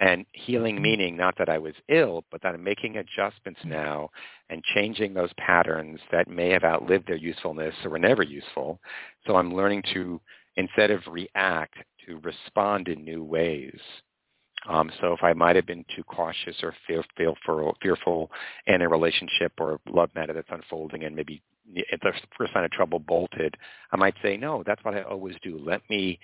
And healing meaning not that I was ill, but that I'm making adjustments now and changing those patterns that may have outlived their usefulness or were never useful. So I'm learning to, instead of react, to respond in new ways. So if I might have been too cautious or fearful in a relationship or a love matter that's unfolding and maybe at the first sign of trouble bolted, I might say, no, that's what I always do. Let me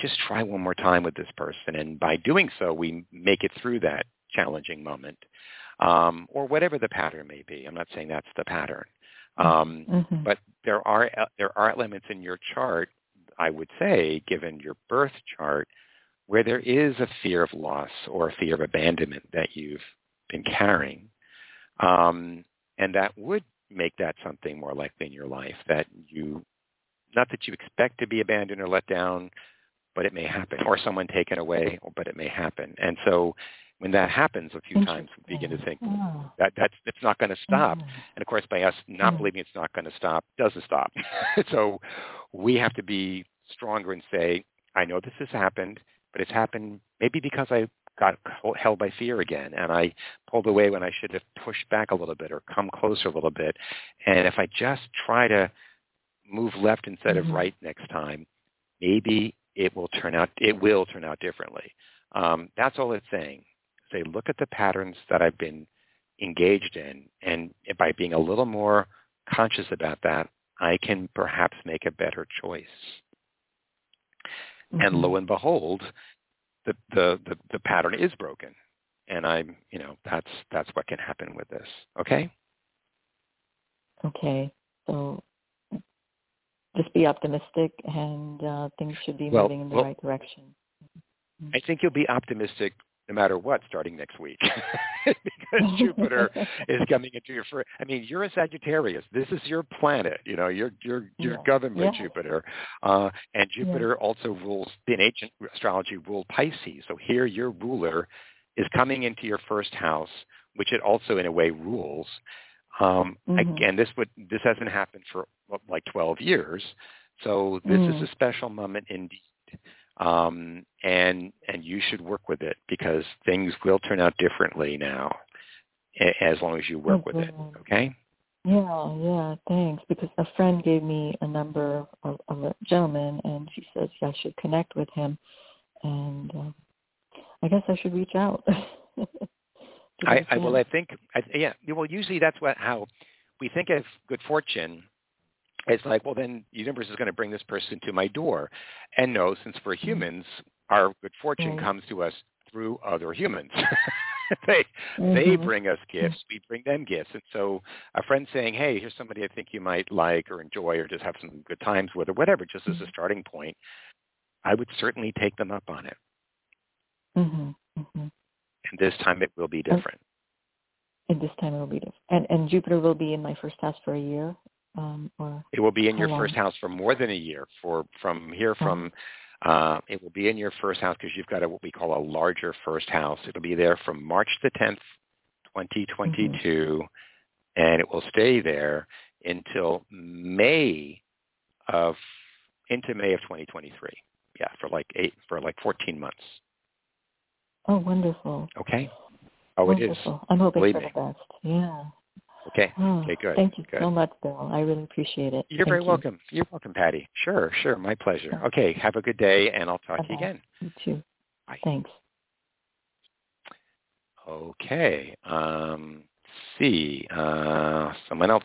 just try one more time with this person. And by doing so, we make it through that challenging moment or whatever the pattern may be. I'm not saying that's the pattern. But there are elements in your chart, I would say, given your birth chart, where there is a fear of loss or a fear of abandonment that you've been carrying. And that would make that something more likely in your life that you, not that you expect to be abandoned or let down, but it may happen, or someone taken away, but it may happen. And so when that happens a few times, we begin to think it's not going to stop. And of course, by us not believing it's not going to stop, doesn't stop. So we have to be stronger and say, I know this has happened, but it's happened maybe because I got held by fear again and I pulled away when I should have pushed back a little bit or come closer a little bit. And if I just try to move left instead of right next time, maybe it will turn out differently. That's all it's saying. Say, look at the patterns that I've been engaged in. And by being a little more conscious about that, I can perhaps make a better choice. And lo and behold, the pattern is broken, and I'm that's what can happen with this. Okay. Okay. So just be optimistic, and things should be moving in the right direction. I think you'll be optimistic no matter what starting next week, because Jupiter is coming into your first. I mean, you're a Sagittarius. This is your planet. Your government Jupiter, and Jupiter also rules. In ancient astrology, ruled Pisces. So here, your ruler is coming into your first house, which it also, in a way, rules. Again, this hasn't happened for like 12 years. So this is a special moment indeed. And you should work with it because things will turn out differently now as long as you work with it, okay? Yeah, thanks. Because a friend gave me a number of a gentleman, and she says I should connect with him. And I guess I should reach out. Usually that's how we think of good fortune. It's like, well, then the universe is going to bring this person to my door. And no, since we're humans, our good fortune comes to us through other humans. They bring us gifts. We bring them gifts. And so a friend saying, hey, here's somebody I think you might like or enjoy or just have some good times with or whatever, just as a starting point, I would certainly take them up on it. And this time it will be different. And Jupiter will be in my first house for a year. It will be in your first house for more than a year. It will be in your first house because you've got what we call a larger first house. It'll be there from March the 10th, 2022, and it will stay there until May of 2023. Yeah, for like 14 months. Oh, wonderful. Okay. Oh, wonderful. It is. I'm hoping for the best. Yeah. Okay. Okay, good. Thank you so much, Bill. I really appreciate it. You're very welcome. You're welcome, Patty. Sure. My pleasure. Okay. Have a good day, and I'll talk to you again. You too. Bye. Thanks. Okay. Let's see. Someone else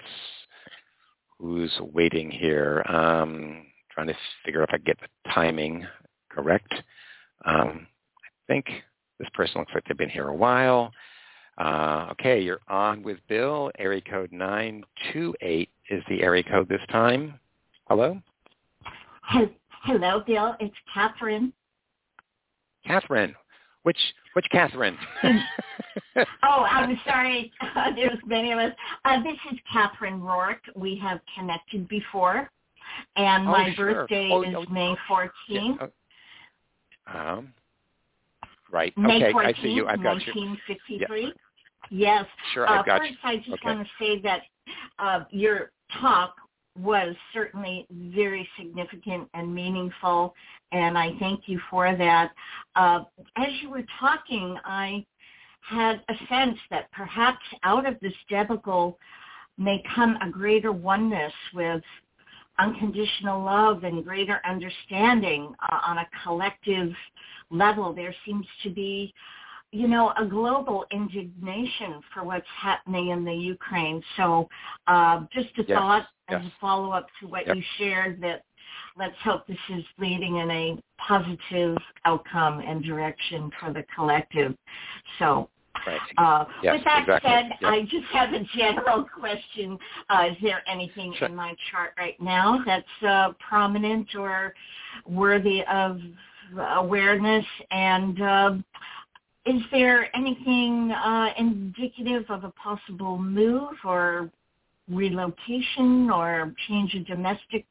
who's waiting here. Trying to figure out if I get the timing correct. I think this person looks like they've been here a while. Okay, you're on with Bill. Area code 928 is the area code this time. Hello? Hello, Bill. It's Catherine. Catherine. Which Catherine? I'm sorry. There's many of us. This is Catherine Rourke. We have connected before, and my birthday is May 14th. Yeah. Right. May 14th, I see you. I've got 1953. Yep. Yes. Sure, I've got you. First, I just want to say that your talk was certainly very significant and meaningful, and I thank you for that. As you were talking, I had a sense that perhaps out of this debacle may come a greater oneness with unconditional love and greater understanding on a collective level. There seems to be, you know, a global indignation for what's happening in the Ukraine. So just a thought as a follow-up to what you shared, that let's hope this is leading in a positive outcome and direction for the collective. So with that said, I just have a general question. Is there anything in my chart right now that's prominent or worthy of awareness? And is there anything indicative of a possible move or relocation or change of domestic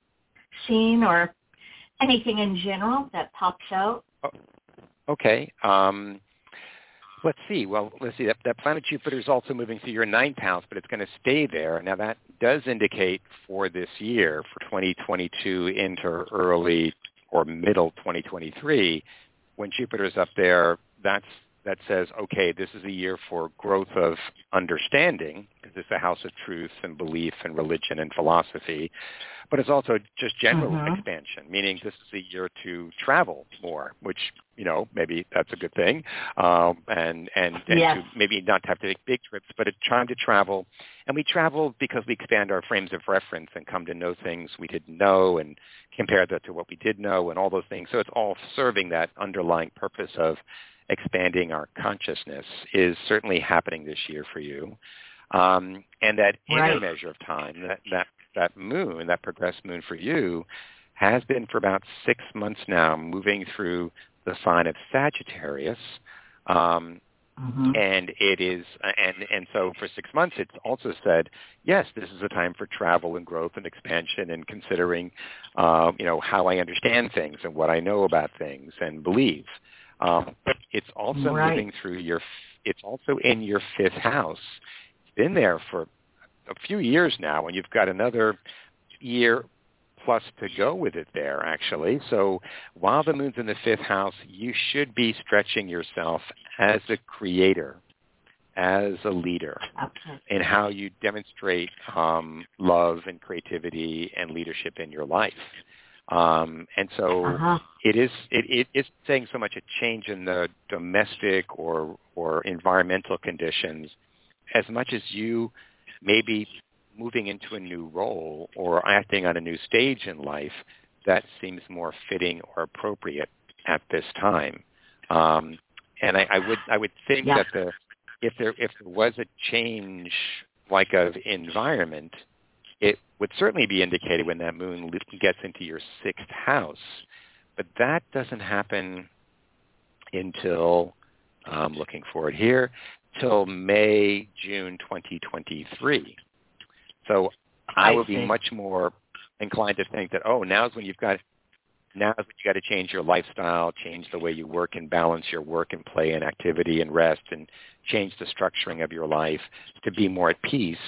scene or anything in general that pops out? Okay. Let's see. Well, let's see. That planet Jupiter is also moving through your ninth house, but it's going to stay there. Now, that does indicate for this year, for 2022 into early or middle 2023, when Jupiter's up there, that says, okay, this is a year for growth of understanding, because it's a house of truth and belief and religion and philosophy, but it's also just general expansion, meaning this is a year to travel more, which, you know, maybe that's a good thing, and to maybe not have to take big trips, but it's time to travel. And we travel because we expand our frames of reference and come to know things we didn't know and compare that to what we did know and all those things. So it's all serving that underlying purpose of expanding our consciousness is certainly happening this year for you. And that inner measure of time, that moon, that progressed moon for you, has been for about 6 months now moving through the sign of Sagittarius. And it is, and so for 6 months, it's also said, yes, this is a time for travel and growth and expansion and considering, you know, how I understand things and what I know about things and believe. But it's also moving through it's also in your fifth house. It's been there for a few years now, and you've got another year plus to go with it there, actually. So while the moon's in the fifth house, you should be stretching yourself as a creator, as a leader, in how you demonstrate love and creativity and leadership in your life. And so it is saying so much a change in the domestic or environmental conditions as much as you maybe moving into a new role or acting on a new stage in life that seems more fitting or appropriate at this time. And I would think that if there was a change like of environment, it would certainly be indicated when that moon gets into your sixth house. But that doesn't happen until, I'm looking forward here, till May, June 2023. So I would be much more inclined to think that, oh, now's when you got to change your lifestyle, change the way you work and balance your work and play and activity and rest and change the structuring of your life to be more at peace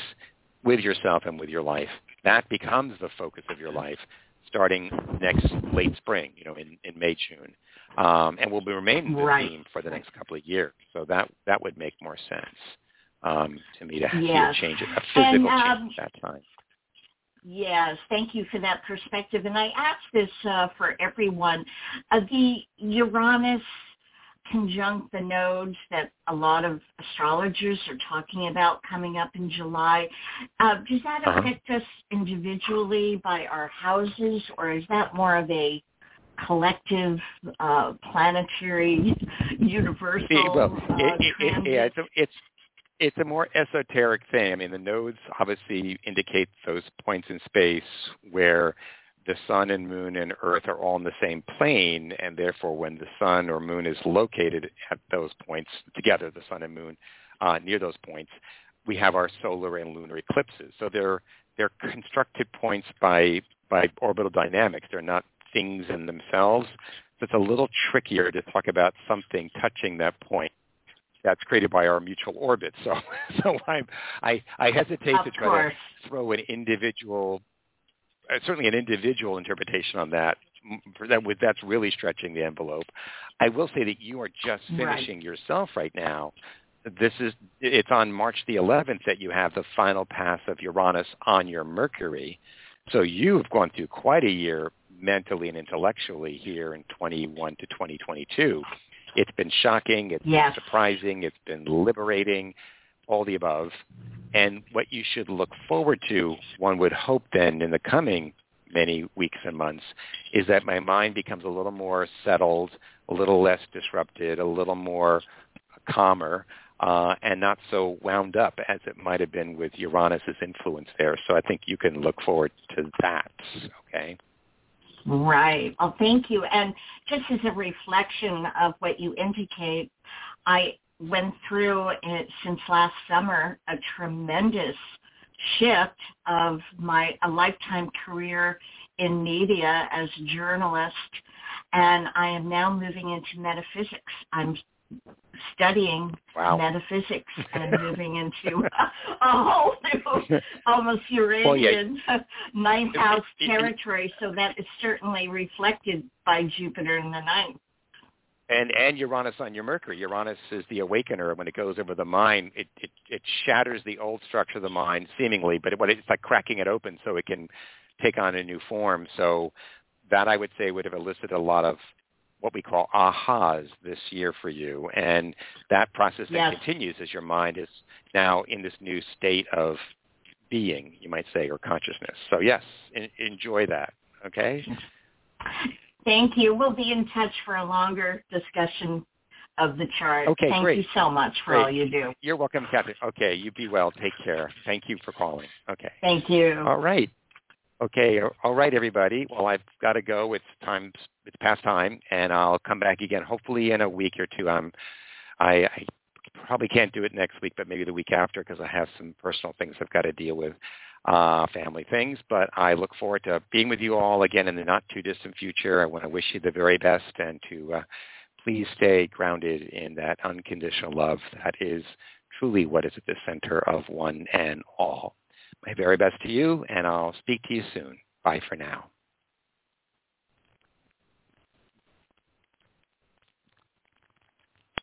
with yourself and with your life. That becomes the focus of your life starting next late spring, you know, in May, June. And will remain the theme for the next couple of years. So that would make more sense to me to have a change, a physical change at that time. Yes, thank you for that perspective. And I ask this for everyone. The Uranus conjunct the nodes that a lot of astrologers are talking about coming up in July. Does that affect us individually by our houses, or is that more of a collective, planetary, universal? It's a more esoteric thing. I mean, the nodes obviously indicate those points in space where the sun and moon and earth are all in the same plane, and therefore when the sun or moon is located at those points together, the sun and moon near those points, we have our solar and lunar eclipses. So they're constructed points by orbital dynamics. They're not things in themselves. So it's a little trickier to talk about something touching that point that's created by our mutual orbit. So I hesitate to try to throw an individual certainly an individual interpretation on that. That's really stretching the envelope. I will say that you are just finishing yourself right now. It's on March the 11th that you have the final pass of Uranus on your Mercury. So you have gone through quite a year mentally and intellectually here in 21 to 2022. It's been shocking. It's been surprising. It's been liberating, all the above. And what you should look forward to, one would hope then in the coming many weeks and months, is that my mind becomes a little more settled, a little less disrupted, a little more calmer, and not so wound up as it might have been with Uranus's influence there. So I think you can look forward to that, okay? Right. Well, thank you. And just as a reflection of what you indicate, I went through it since last summer, a tremendous shift of a lifetime career in media as a journalist, and I am now moving into metaphysics. I'm studying metaphysics and moving into a whole new, almost Uranian ninth house territory. So that is certainly reflected by Jupiter in the ninth. And Uranus on your Mercury. Uranus is the awakener. When it goes over the mind, it shatters the old structure of the mind, seemingly, but it's like cracking it open so it can take on a new form. So that, I would say, would have elicited a lot of what we call ahas this year for you. And that process that continues as your mind is now in this new state of being, you might say, or consciousness. So, yes, enjoy that, okay? Thank you. We'll be in touch for a longer discussion of the chart. Okay, Thank you so much for all you do. You're welcome, Captain. Okay, you be well. Take care. Thank you for calling. Okay. Thank you. All right. Okay. All right, everybody. Well, I've got to go. It's past time, and I'll come back again hopefully in a week or two. I probably can't do it next week, but maybe the week after because I have some personal things I've got to deal with. Family things, but I look forward to being with you all again in the not-too-distant future. I want to wish you the very best and to please stay grounded in that unconditional love that is truly what is at the center of one and all. My very best to you, and I'll speak to you soon. Bye for now.